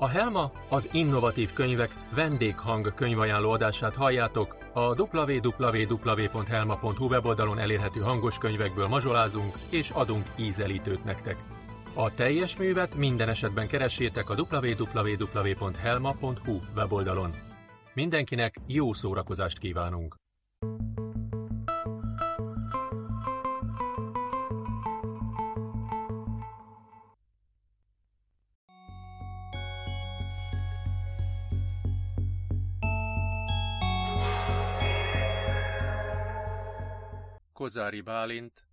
A Helma az innovatív könyvek vendéghang könyvajánló adását halljátok, a www.helma.hu weboldalon elérhető hangos könyvekből mazsolázunk és adunk ízelítőt nektek. A teljes művet minden esetben keressétek a www.helma.hu weboldalon. Mindenkinek jó szórakozást kívánunk! Kozári Bálint,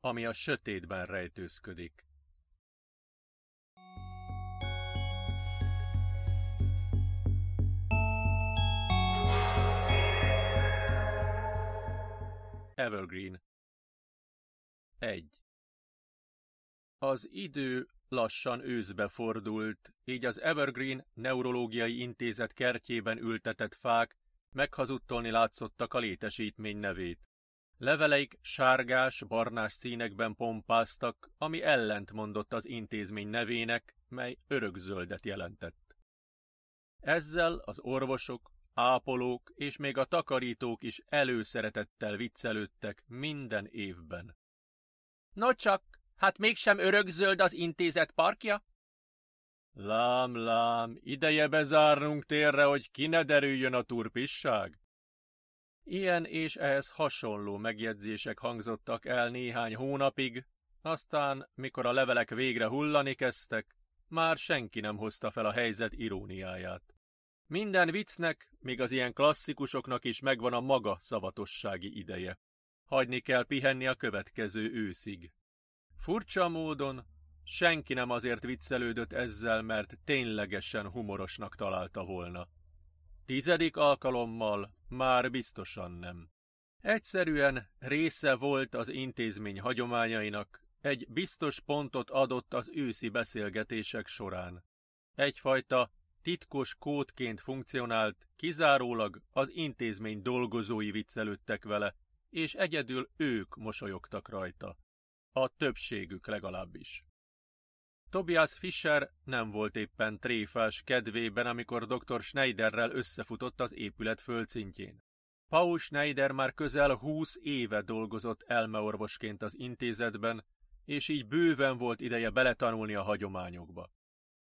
ami a sötétben rejtőzködik. Evergreen. 1. Az idő lassan őszbe fordult, így az Evergreen Neurológiai Intézet kertjében ültetett fák meghazudtolni látszottak a létesítmény nevét. Leveleik sárgás, barnás színekben pompáztak, ami ellentmondott az intézmény nevének, mely örökzöldet jelentett. Ezzel az orvosok, ápolók és még a takarítók is előszeretettel viccelődtek minden évben. Nocsak, hát mégsem örökzöld az intézet parkja? Lám, ideje bezárnunk térre, hogy ki ne derüljön a turpisság. Ilyen és ehhez hasonló megjegyzések hangzottak el néhány hónapig, aztán, mikor a levelek végre hullani kezdtek, már senki nem hozta fel a helyzet iróniáját. Minden viccnek, még az ilyen klasszikusoknak is megvan a maga szavatossági ideje. Hagyni kell pihenni a következő őszig. Furcsa módon senki nem azért viccelődött ezzel, mert ténylegesen humorosnak találta volna. 10. alkalommal már biztosan nem. Egyszerűen része volt az intézmény hagyományainak, egy biztos pontot adott az őszi beszélgetések során. Egyfajta titkos kódként funkcionált, kizárólag az intézmény dolgozói viccelődtek vele, és egyedül ők mosolyogtak rajta. A többségük legalábbis. Tobias Fischer nem volt éppen tréfás kedvében, amikor dr. Schneiderrel összefutott az épület földszintjén. Paul Schneider már közel 20 éve dolgozott elmeorvosként az intézetben, és így bőven volt ideje beletanulni a hagyományokba.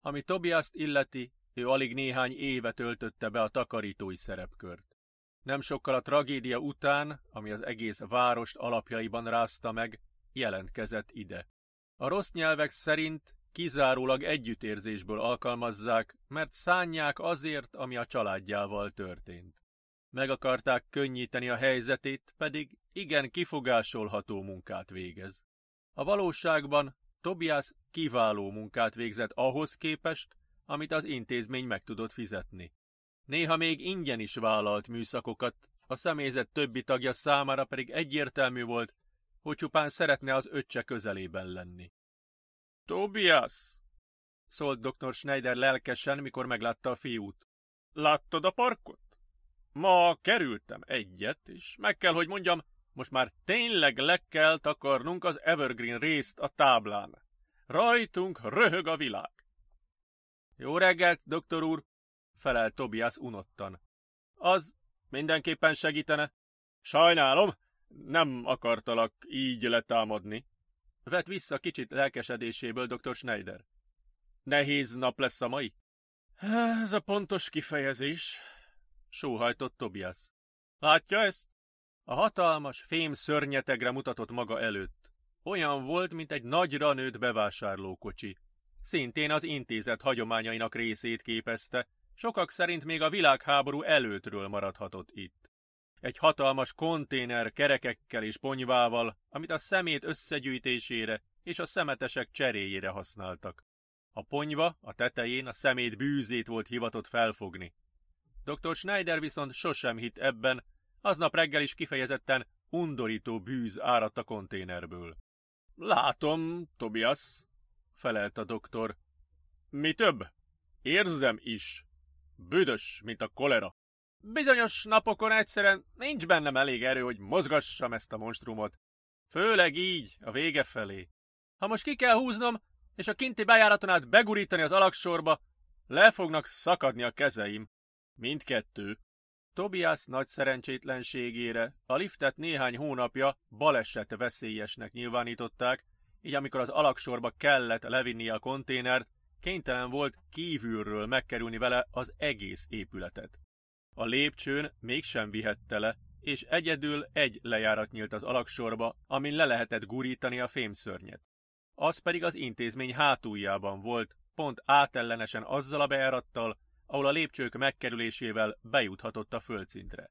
Ami Tobiast illeti, ő alig néhány éve töltötte be a takarítói szerepkört. Nem sokkal a tragédia után, ami az egész várost alapjaiban rázta meg, jelentkezett ide. A rossz nyelvek szerint kizárólag együttérzésből alkalmazzák, mert szánják azért, ami a családjával történt. Meg akarták könnyíteni a helyzetét, pedig igen kifogásolható munkát végez. A valóságban Tobias kiváló munkát végzett ahhoz képest, amit az intézmény meg tudott fizetni. Néha még ingyen is vállalt műszakokat, a személyzet többi tagja számára pedig egyértelmű volt, hogy csupán szeretne az öccse közelében lenni. Tobias! Szólt dr. Schneider lelkesen, mikor meglátta a fiút. Láttad a parkot? Ma kerültem egyet, és meg kell, hogy mondjam, most már tényleg le kell takarnunk az Evergreen részt a táblán. Rajtunk röhög a világ. Jó reggelt, doktor úr! Felel Tobias unottan. Az mindenképpen segítene. Sajnálom, nem akartalak így letámadni. Vett vissza kicsit lelkesedéséből dr. Schneider. Nehéz nap lesz a mai? Ez a pontos kifejezés, sóhajtott Tobias. Látja ezt? A hatalmas fém szörnyetegre mutatott maga előtt. Olyan volt, mint egy nagyra nőtt bevásárlókocsi. Szintén az intézet hagyományainak részét képezte, sokak szerint még a világháború előttről maradhatott itt. Egy hatalmas konténer kerekekkel és ponyvával, amit a szemét összegyűjtésére és a szemetesek cseréjére használtak. A ponyva a tetején a szemét bűzét volt hivatott felfogni. Dr. Schneider viszont sosem hitt ebben, aznap reggel is kifejezetten undorító bűz áradt a konténerből. Látom, Tobias, felelt a doktor. Mi több? Érzem is. Büdös, mint a kolera. Bizonyos napokon egyszerűen nincs bennem elég erő, hogy mozgassam ezt a monstrumot. Főleg így, a vége felé. Ha most ki kell húznom, és a kinti bejáraton át begurítani az alagsorba, Le fognak szakadni a kezeim. Mindkettő. Tobias nagy szerencsétlenségére a liftet néhány hónapja baleset veszélyesnek nyilvánították, így amikor az alagsorba kellett levinnie a konténert, kénytelen volt kívülről megkerülni vele az egész épületet. A lépcsőn mégsem vihette le, és egyedül egy lejárat nyílt az alagsorba, amin le lehetett gurítani a fémszörnyet. Az pedig az intézmény hátuljában volt, pont átellenesen azzal a bejárattal, ahol a lépcsők megkerülésével bejuthatott a földszintre.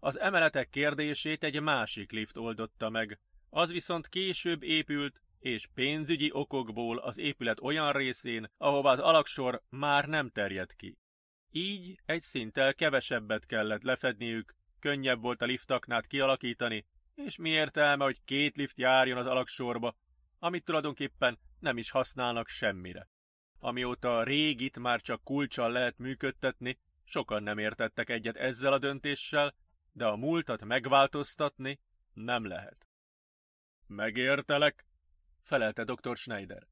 Az emeletek kérdését egy másik lift oldotta meg, az viszont később épült, és pénzügyi okokból az épület olyan részén, ahová az alagsor már nem terjed ki. Így egy szinttel kevesebbet kellett lefedniük, könnyebb volt a liftaknát kialakítani, és mi értelme, hogy két lift járjon az alagsorba, amit tulajdonképpen nem is használnak semmire. Amióta a régit már csak kulccsal lehet működtetni, sokan nem értettek egyet ezzel a döntéssel, de a múltat megváltoztatni nem lehet. Megértelek, felelte dr. Schneider.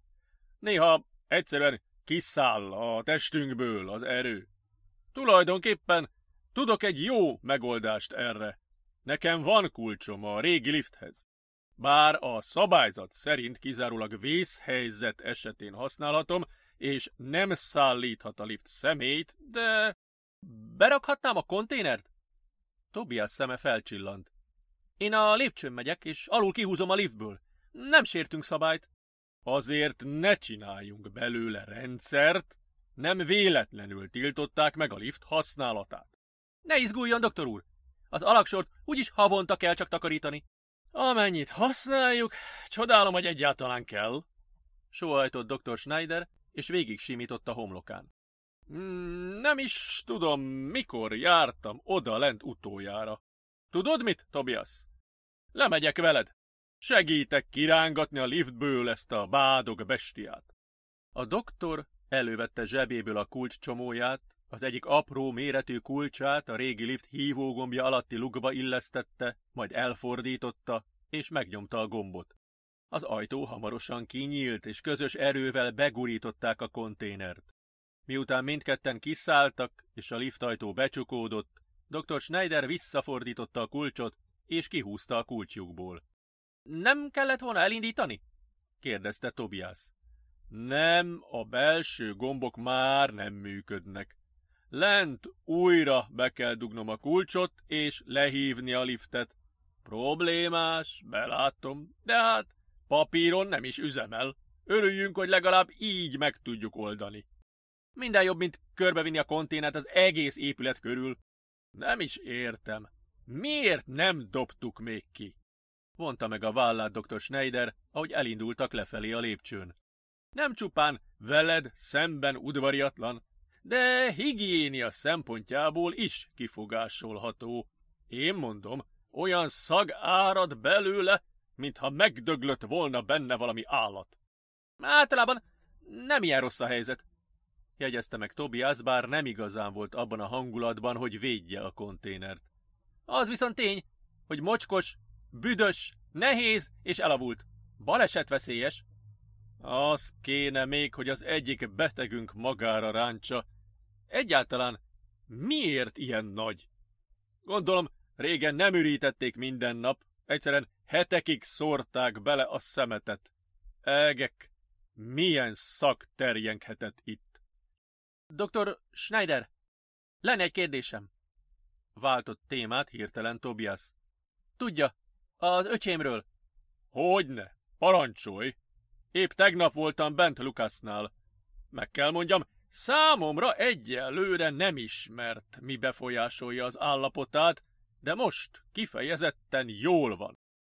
Néha egyszerűen kiszáll a testünkből az erő. Tulajdonképpen tudok egy jó megoldást erre. Nekem van kulcsom a régi lifthez. Bár a szabályzat szerint kizárólag vészhelyzet esetén használhatom, és nem szállíthat a lift személyt, de... Berakhatnám a konténert? Tobias szeme felcsillant. Én a lépcsőn megyek, és alul kihúzom a liftből. Nem sértünk szabályt. Azért ne csináljunk belőle rendszert. Nem véletlenül tiltották meg a lift használatát. Ne izguljon, doktor úr! Az alagsort úgyis havonta kell csak takarítani. Amennyit használjuk, csodálom, hogy egyáltalán kell. Sóhajtott dr. Schneider, és végig simított a homlokán. Nem is tudom, mikor jártam oda lent utoljára. Tudod mit, Tobias? Lemegyek veled. Segítek kirángatni a liftből ezt a bádog bestiát. A doktor elővette zsebéből a kulcscsomóját, az egyik apró méretű kulcsát a régi lift hívógombja alatti lukba illesztette, majd elfordította, és megnyomta a gombot. Az ajtó hamarosan kinyílt, és közös erővel begurították a konténert. Miután mindketten kiszálltak, és a liftajtó becsukódott, dr. Schneider visszafordította a kulcsot, és kihúzta a kulcsjukból. Nem kellett volna elindítani? kérdezte Tobias. Nem, a belső gombok már nem működnek. Lent újra be kell dugnom a kulcsot, és lehívni a liftet. Problémás, belátom, de hát papíron nem is üzemel. Örüljünk, hogy legalább így meg tudjuk oldani. Minden jobb, mint körbevinni a konténert az egész épület körül. Nem is értem. Miért nem dobtuk még ki? Vonta meg a vállát dr. Schneider, ahogy elindultak lefelé a lépcsőn. Nem csupán veled szemben udvariatlan, de higiénia szempontjából is kifogásolható. Én mondom, olyan szag árad belőle, mintha megdöglött volna benne valami állat. Általában nem ilyen rossz a helyzet, jegyezte meg Tobias, bár nem igazán volt abban a hangulatban, hogy védje a konténert. Az viszont tény, hogy mocskos, büdös, nehéz és elavult. Balesetveszélyes. Az kéne még, hogy az egyik betegünk magára ráncsa. Egyáltalán miért ilyen nagy? Gondolom, régen nem ürítették minden nap, egyszerűen hetekig szórták bele a szemetet. Egek, milyen szag terjenghetett itt? Dr. Schneider, lenne egy kérdésem. Váltott témát hirtelen Tobias. Tudja, az öcsémről. Hogyne, parancsolj! Épp tegnap voltam bent Lukasnál. Meg kell mondjam, számomra egyelőre nem ismert, mi befolyásolja az állapotát, de most kifejezetten jól van.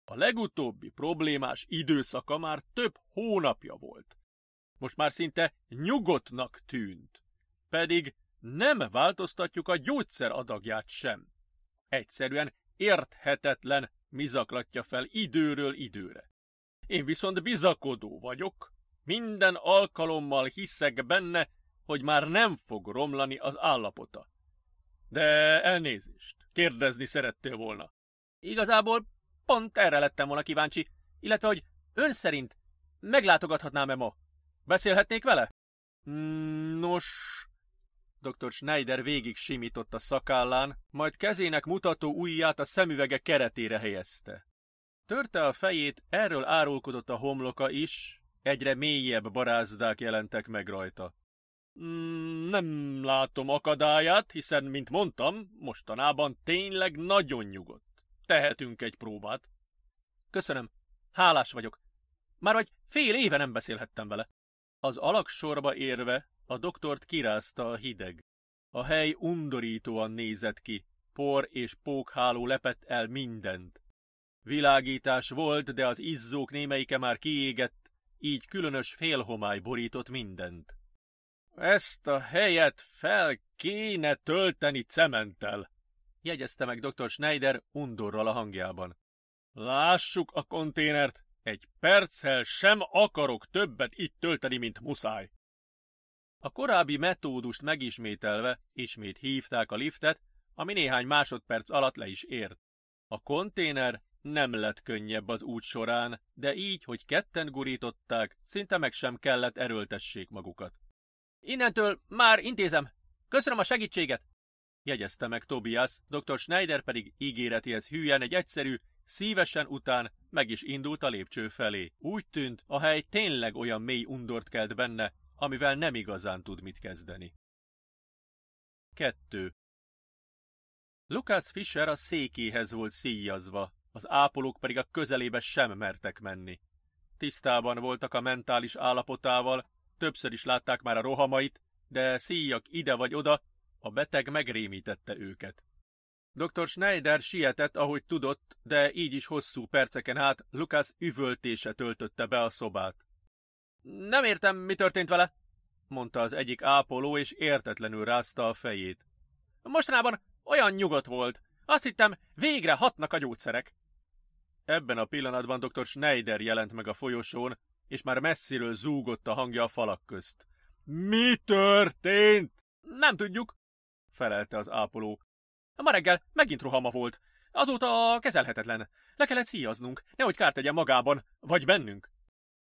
A legutóbbi problémás időszaka már több hónapja volt. Most már szinte nyugodtnak tűnt. Pedig nem változtatjuk a gyógyszer adagját sem. Egyszerűen érthetetlen mizaklatja fel időről időre. Én viszont bizakodó vagyok, minden alkalommal hiszek benne, hogy már nem fog romlani az állapota. De elnézést, kérdezni szerettél volna. Igazából pont erre lettem volna kíváncsi, illetve hogy ön szerint meglátogathatnám-e ma? Beszélhetnék vele? Nos, Dr. Schneider végig simított a szakállán, majd kezének mutató ujját a szemüvege keretére helyezte. Törte a fejét, erről árulkodott a homloka is, egyre mélyebb barázdák jelentek meg rajta. Nem látom akadályát, hiszen, mint mondtam, mostanában tényleg nagyon nyugodt. Tehetünk egy próbát. Köszönöm, hálás vagyok. Már vagy fél éve nem beszélhettem vele. Az alaksorba érve a doktort kirázta a hideg. A hely undorítóan nézett ki, por és pókháló lepett el mindent. Világítás volt, de az izzók némelyike már kiégett, így különös félhomály borított mindent. Ezt a helyet fel kéne tölteni cementtel, jegyezte meg dr. Schneider undorral a hangjában. Lássuk a konténert, egy perccel sem akarok többet itt tölteni, mint muszáj. A korábbi metódust megismételve ismét hívták a liftet, ami néhány másodperc alatt le is ért. A konténer nem lett könnyebb az út során, de így, hogy ketten gurították, szinte meg sem kellett erőltessék magukat. Innentől már intézem. Köszönöm a segítséget! Jegyezte meg Tobias, dr. Schneider pedig ígéretéhez hűen egy egyszerű, szívesen után meg is indult a lépcső felé. Úgy tűnt, a hely tényleg olyan mély undort kelt benne, amivel nem igazán tud mit kezdeni. 2. Lukas Fischer a székéhez volt szíjazva, az ápolók pedig a közelébe sem mertek menni. Tisztában voltak a mentális állapotával, többször is látták már a rohamait, de szíjak ide vagy oda, a beteg megrémítette őket. Dr. Schneider sietett, ahogy tudott, de így is hosszú perceken át Lukas üvöltése töltötte be a szobát. Nem értem, mi történt vele, mondta az egyik ápoló, és értetlenül rázta a fejét. Mostanában olyan nyugodt volt. Azt hittem, végre hatnak a gyógyszerek. Ebben a pillanatban dr. Schneider jelent meg a folyosón, és már messziről zúgott a hangja a falak közt. Mi történt? Nem tudjuk, felelte az ápoló. Ma reggel megint rohama volt. Azóta kezelhetetlen. Le kellett szíjaznunk, nehogy kárt tegyen magában, vagy bennünk.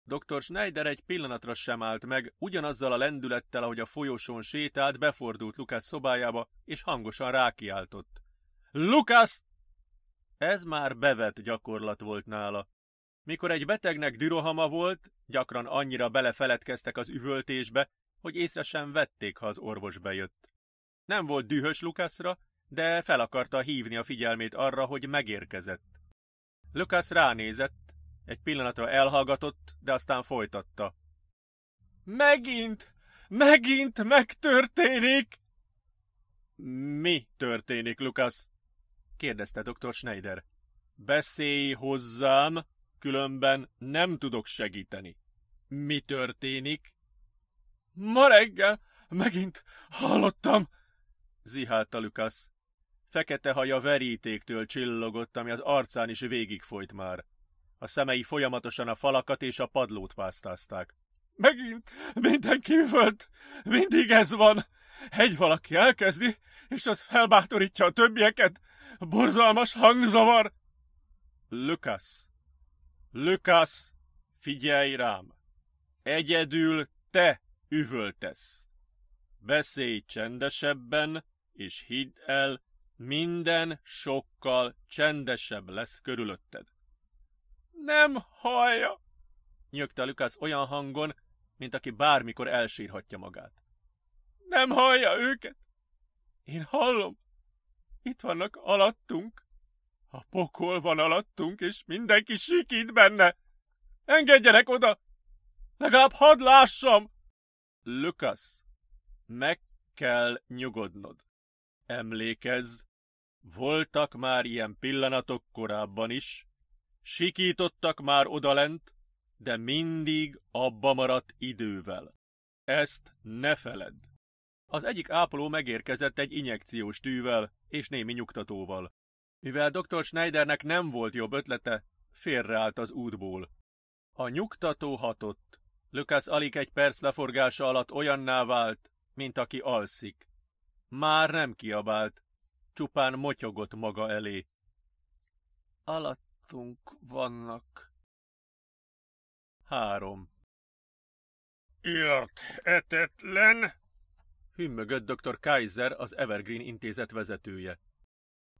Dr. Schneider egy pillanatra sem állt meg, ugyanazzal a lendülettel, ahogy a folyosón sétált, befordult Lukas szobájába, és hangosan rákiáltott. Lukas! Ez már bevett gyakorlat volt nála. Mikor egy betegnek dürohama volt, gyakran annyira belefeledkeztek az üvöltésbe, hogy észre sem vették, ha az orvos bejött. Nem volt dühös Lukasra, de fel akarta hívni a figyelmét arra, hogy megérkezett. Lukas ránézett, egy pillanatra elhallgatott, de aztán folytatta. Megint megtörténik! Mi történik, Lukas? kérdezte dr. Schneider. Beszélj hozzám, különben nem tudok segíteni. Mi történik? Ma reggel megint hallottam, zihálta Lukas. Fekete haja verítéktől csillogott, ami az arcán is végigfolyt már. A szemei folyamatosan a falakat és a padlót pásztázták. Megint mindenki üvölt, mindig ez van. Egy valaki elkezdi, és az felbátorítja a többieket. Borzalmas hangzavar. Lukas, figyelj rám! Egyedül te üvöltesz. Beszélj csendesebben, és hidd el, minden sokkal csendesebb lesz körülötted. Nem hallja! Nyögte Lukas olyan hangon, mint aki bármikor elsírhatja magát. Nem hallja őket! Én hallom! Itt vannak alattunk! A pokol van alattunk, és mindenki sikít benne! Engedjenek oda! Legalább hadd lássam! Lukas, meg kell nyugodnod. Emlékezz, voltak már ilyen pillanatok korábban is, sikítottak már odalent, de mindig abba maradt idővel. Ezt ne feledd! Az egyik ápoló megérkezett egy injekciós tűvel és némi nyugtatóval. Mivel dr. Schneidernek nem volt jobb ötlete, félreállt az útból. A nyugtató hatott. Lukas alig egy perc leforgása alatt olyanná vált, mint aki alszik. Már nem kiabált, csupán motyogott maga elé. Alattunk vannak. 3. Érthetetlen! hümmögött dr. Kaiser, az Evergreen intézet vezetője.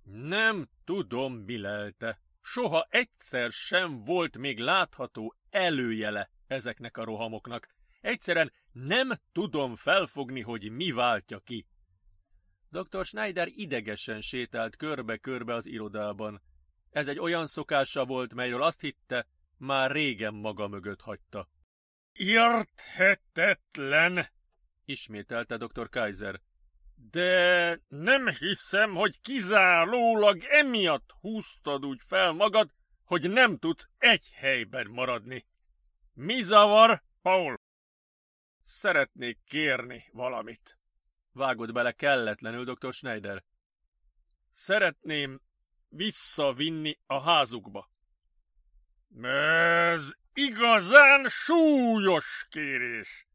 Nem tudom, mi lelte. Soha egyszer sem volt még látható előjele ezeknek a rohamoknak. Egyszerűen nem tudom felfogni, hogy mi váltja ki. Dr. Schneider idegesen sétált körbe-körbe az irodában. Ez egy olyan szokása volt, melyről azt hitte, már régen maga mögött hagyta. Érthetetlen, ismételte dr. Kaiser. De nem hiszem, hogy kizárólag emiatt húztad úgy fel magad, hogy nem tudsz egy helyben maradni. Mi zavar, Paul? Szeretnék kérni valamit. Vágott bele kelletlenül dr. Schneider. Szeretném visszavinni a házukba. Ez igazán súlyos kérés.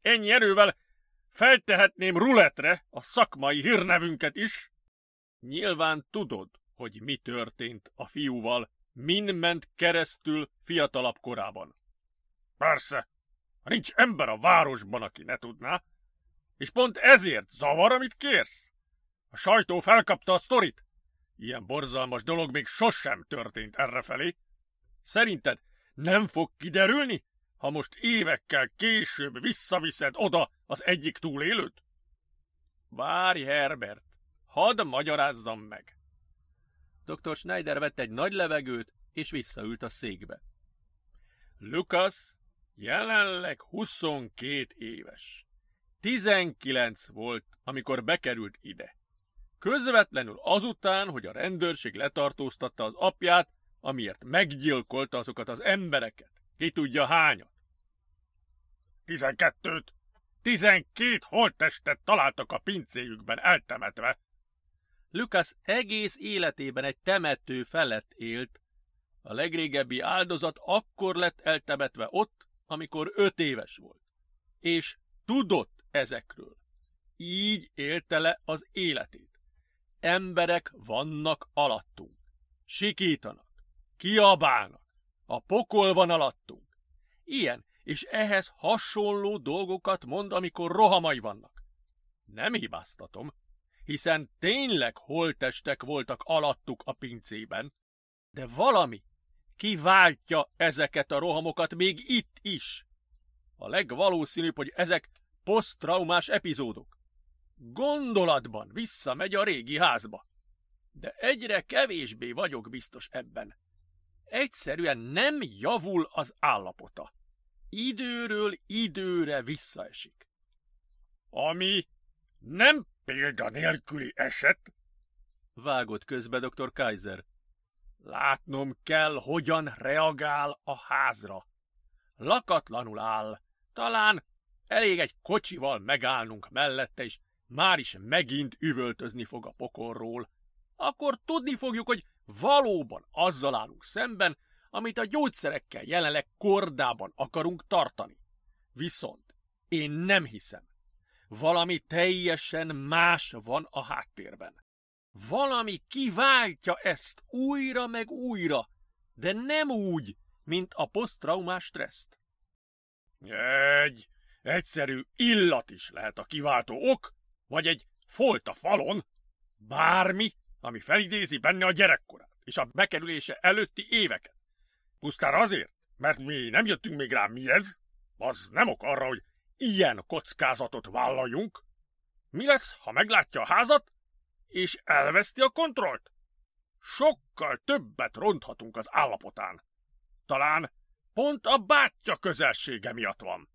Ennyi erővel feltehetném rulettre a szakmai hírnevünket is. Nyilván tudod, hogy mi történt a fiúval, min ment keresztül fiatalabb korában. Persze, nincs ember a városban, aki ne tudná. És pont ezért zavar, amit kérsz. A sajtó felkapta a sztorit. Ilyen borzalmas dolog még sosem történt errefelé. Szerinted nem fog kiderülni, ha most évekkel később visszaviszed oda az egyik túlélőt? Várj, Herbert, hadd magyarázzam meg. Dr. Schneider vett egy nagy levegőt, és visszaült a székbe. Lukas jelenleg 22 éves. 19 volt, amikor bekerült ide. Közvetlenül azután, hogy a rendőrség letartóztatta az apját, amiért meggyilkolta azokat az embereket. Ki tudja hányat? 12-t. 12 holttestet találtak a pincéjükben eltemetve. Lukas egész életében egy temető felett élt. A legrégebbi áldozat akkor lett eltemetve ott, amikor 5 éves volt. És tudott ezekről. Így élte le az életét. Emberek vannak alattunk. Sikítanak. Kiabálnak. A pokol van alattunk. Ilyen és ehhez hasonló dolgokat mond, amikor rohamai vannak. Nem hibáztatom, hiszen tényleg holttestek voltak alattuk a pincében, de valami kiváltja ezeket a rohamokat még itt is. A legvalószínűbb, hogy ezek poszttraumás epizódok. Gondolatban visszamegy a régi házba. De egyre kevésbé vagyok biztos ebben. Egyszerűen nem javul az állapota. Időről időre visszaesik. Ami nem példanélküli eset, vágott közbe dr. Kaiser. Látnom kell, hogyan reagál a házra. Lakatlanul áll. Talán elég egy kocsival megállnunk mellette, és már is megint üvöltözni fog a pokorról. Akkor tudni fogjuk, hogy valóban azzal állunk szemben, amit a gyógyszerekkel jelenleg kordában akarunk tartani. Viszont én nem hiszem. Valami teljesen más van a háttérben. Valami kiváltja ezt újra meg újra, de nem úgy, mint a poszttraumás stresszt. Egy egyszerű illat is lehet a kiváltó ok, vagy egy folt a falon, bármi, ami felidézi benne a gyerekkorát és a bekerülése előtti éveket. Pusztán azért, mert mi nem jöttünk még rá, mi ez, az nem ok arra, hogy ilyen kockázatot vállaljunk. Mi lesz, ha meglátja a házat, és elveszti a kontrollt? Sokkal többet ronthatunk az állapotán. Talán pont a bátyja közelsége miatt van.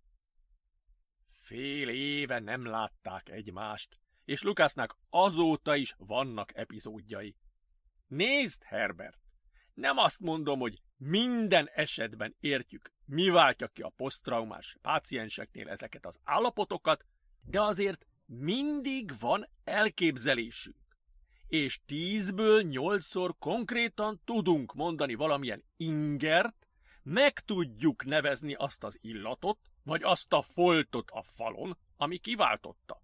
fél éve nem látták egymást, és Lukasnak azóta is vannak epizódjai. Nézd, Herbert, nem azt mondom, hogy minden esetben értjük, mi váltja ki a poszttraumás pácienseknél ezeket az állapotokat, de azért mindig van elképzelésünk, és 10-ből 8-szor konkrétan tudunk mondani valamilyen ingert, meg tudjuk nevezni azt az illatot, vagy azt a foltot a falon, ami kiváltotta.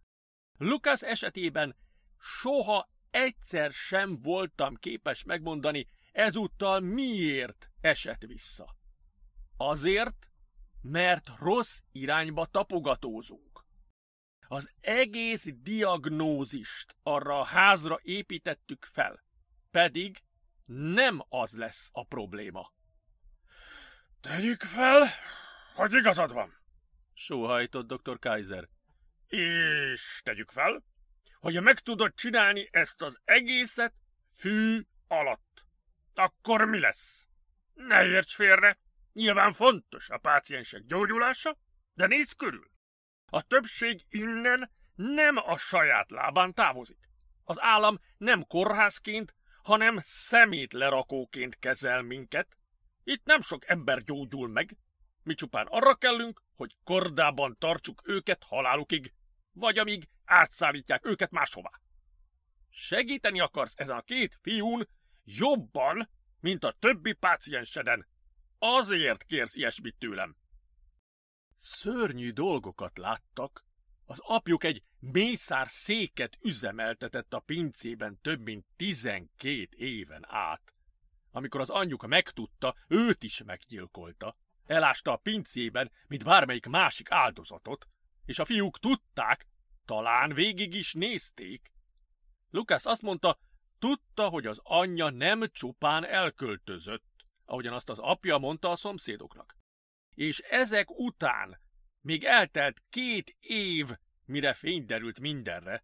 Lukas esetében soha egyszer sem voltam képes megmondani, ezúttal miért esett vissza. Azért, mert rossz irányba tapogatózunk. Az egész diagnózist arra a házra építettük fel, pedig nem az lesz a probléma. Tegyük fel, hogy igazad van, sóhajtott dr. Kaiser. És tegyük fel, hogy meg tudod csinálni ezt az egészet fű alatt. Akkor mi lesz? Ne érts félre, nyilván fontos a páciensek gyógyulása, de nézz körül. A többség innen nem a saját lábán távozik. Az állam nem kórházként, hanem szemétlerakóként kezel minket. Itt nem sok ember gyógyul meg. Mi csupán arra kellünk, hogy kordában tartsuk őket halálukig, vagy amíg átszállítják őket máshová. Segíteni akarsz ezen a két fiún jobban, mint a többi pácienseden. Azért kérsz ilyesmit tőlem. Szörnyű dolgokat láttak. Az apjuk egy mészár széket üzemeltetett a pincében több mint 12 éven át. Amikor az anyjuka megtudta, őt is meggyilkolta. Elásta a pincében, mint bármelyik másik áldozatot, és a fiúk tudták, talán végig is nézték. Lukas azt mondta, tudta, hogy az anyja nem csupán elköltözött, ahogyan azt az apja mondta a szomszédoknak. És ezek után még eltelt 2 év, mire fény derült mindenre.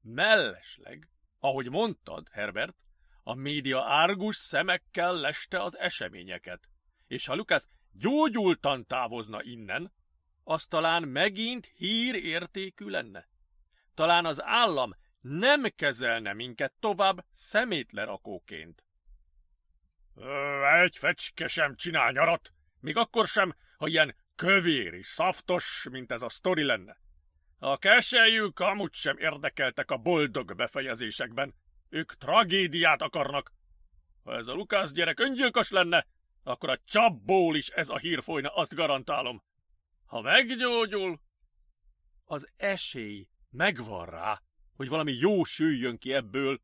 Mellesleg, ahogy mondtad, Herbert, a média árgus szemekkel leste az eseményeket, és ha Lukas gyógyultan távozna innen, az talán megint hírértékű lenne. Talán az állam nem kezelne minket tovább szemétlerakóként. Egy fecske sem csinál nyarat, még akkor sem, ha ilyen kövér és szaftos, mint ez a sztori lenne. A keselyük amúgy sem érdekeltek a boldog befejezésekben. Ők tragédiát akarnak. Ha ez a Lukas gyerek öngyilkos lenne, akkor a csapból is ez a hír folyna, azt garantálom. Ha meggyógyul, az esély megvan rá, hogy valami jó süljön ki ebből.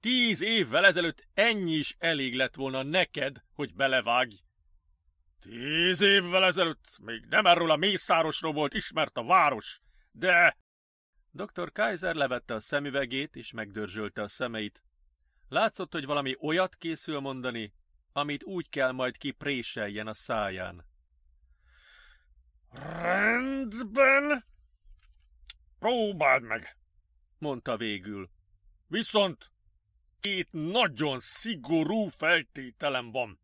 10 évvel ezelőtt ennyi is elég lett volna neked, hogy belevágj. 10 évvel ezelőtt még nem erről a mészárosról volt ismert a város, de... Dr. Kaiser levette a szemüvegét és megdörzsölte a szemeit. Látszott, hogy valami olyat készül mondani, amit úgy kell majd kipréseljen a száján. Rendben, próbáld meg, mondta végül. Viszont 2 nagyon szigorú feltételem van.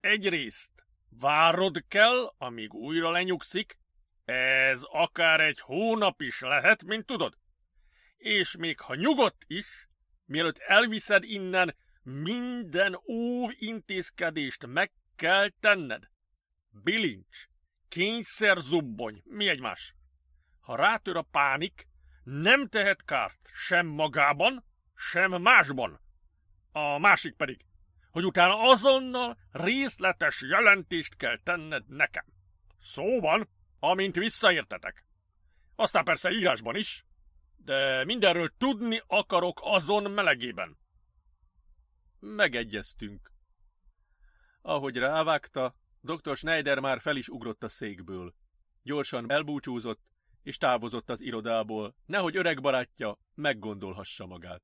Egyrészt várod kell, amíg újra lenyugszik, ez akár 1 hónap is lehet, mint tudod. És még ha nyugodt is, mielőtt elviszed innen, minden óvintézkedést meg kell tenned. Bilincs, kényszerzubbony, mi egymás. Ha rátör a pánik, nem tehet kárt sem magában, sem másban. A másik pedig, hogy utána azonnal részletes jelentést kell tenned nekem. Szóban, amint visszaértetek. Aztán persze írásban is, de mindenről tudni akarok azon melegében. Megegyeztünk. Ahogy rávágta, dr. Schneider már fel is ugrott a székből. Gyorsan elbúcsúzott, és távozott az irodából, nehogy öreg barátja meggondolhassa magát.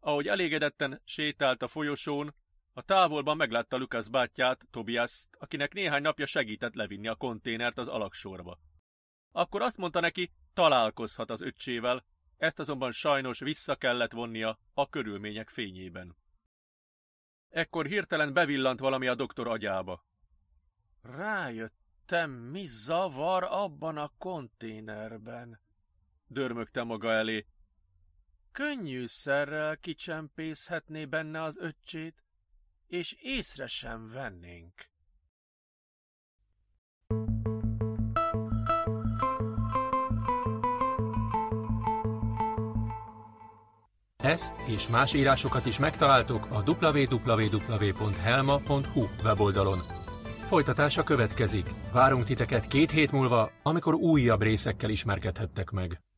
Ahogy elégedetten sétált a folyosón, a távolban meglátta Lukas bátyját, Tobiast, akinek néhány napja segített levinni a konténert az alagsorba. Akkor azt mondta neki, találkozhat az öccsével, ezt azonban sajnos vissza kellett vonnia a körülmények fényében. Ekkor hirtelen bevillant valami a doktor agyába. Rájöttem, mi zavar abban a konténerben, dörmögte maga elé. Könnyűszerrel kicsempészhetné benne az öccsét, és észre sem vennénk. Ezt és más írásokat is megtaláltok a www.helma.hu weboldalon. Folytatása következik. Várunk titeket 2 hét múlva, amikor újabb részekkel ismerkedhettek meg.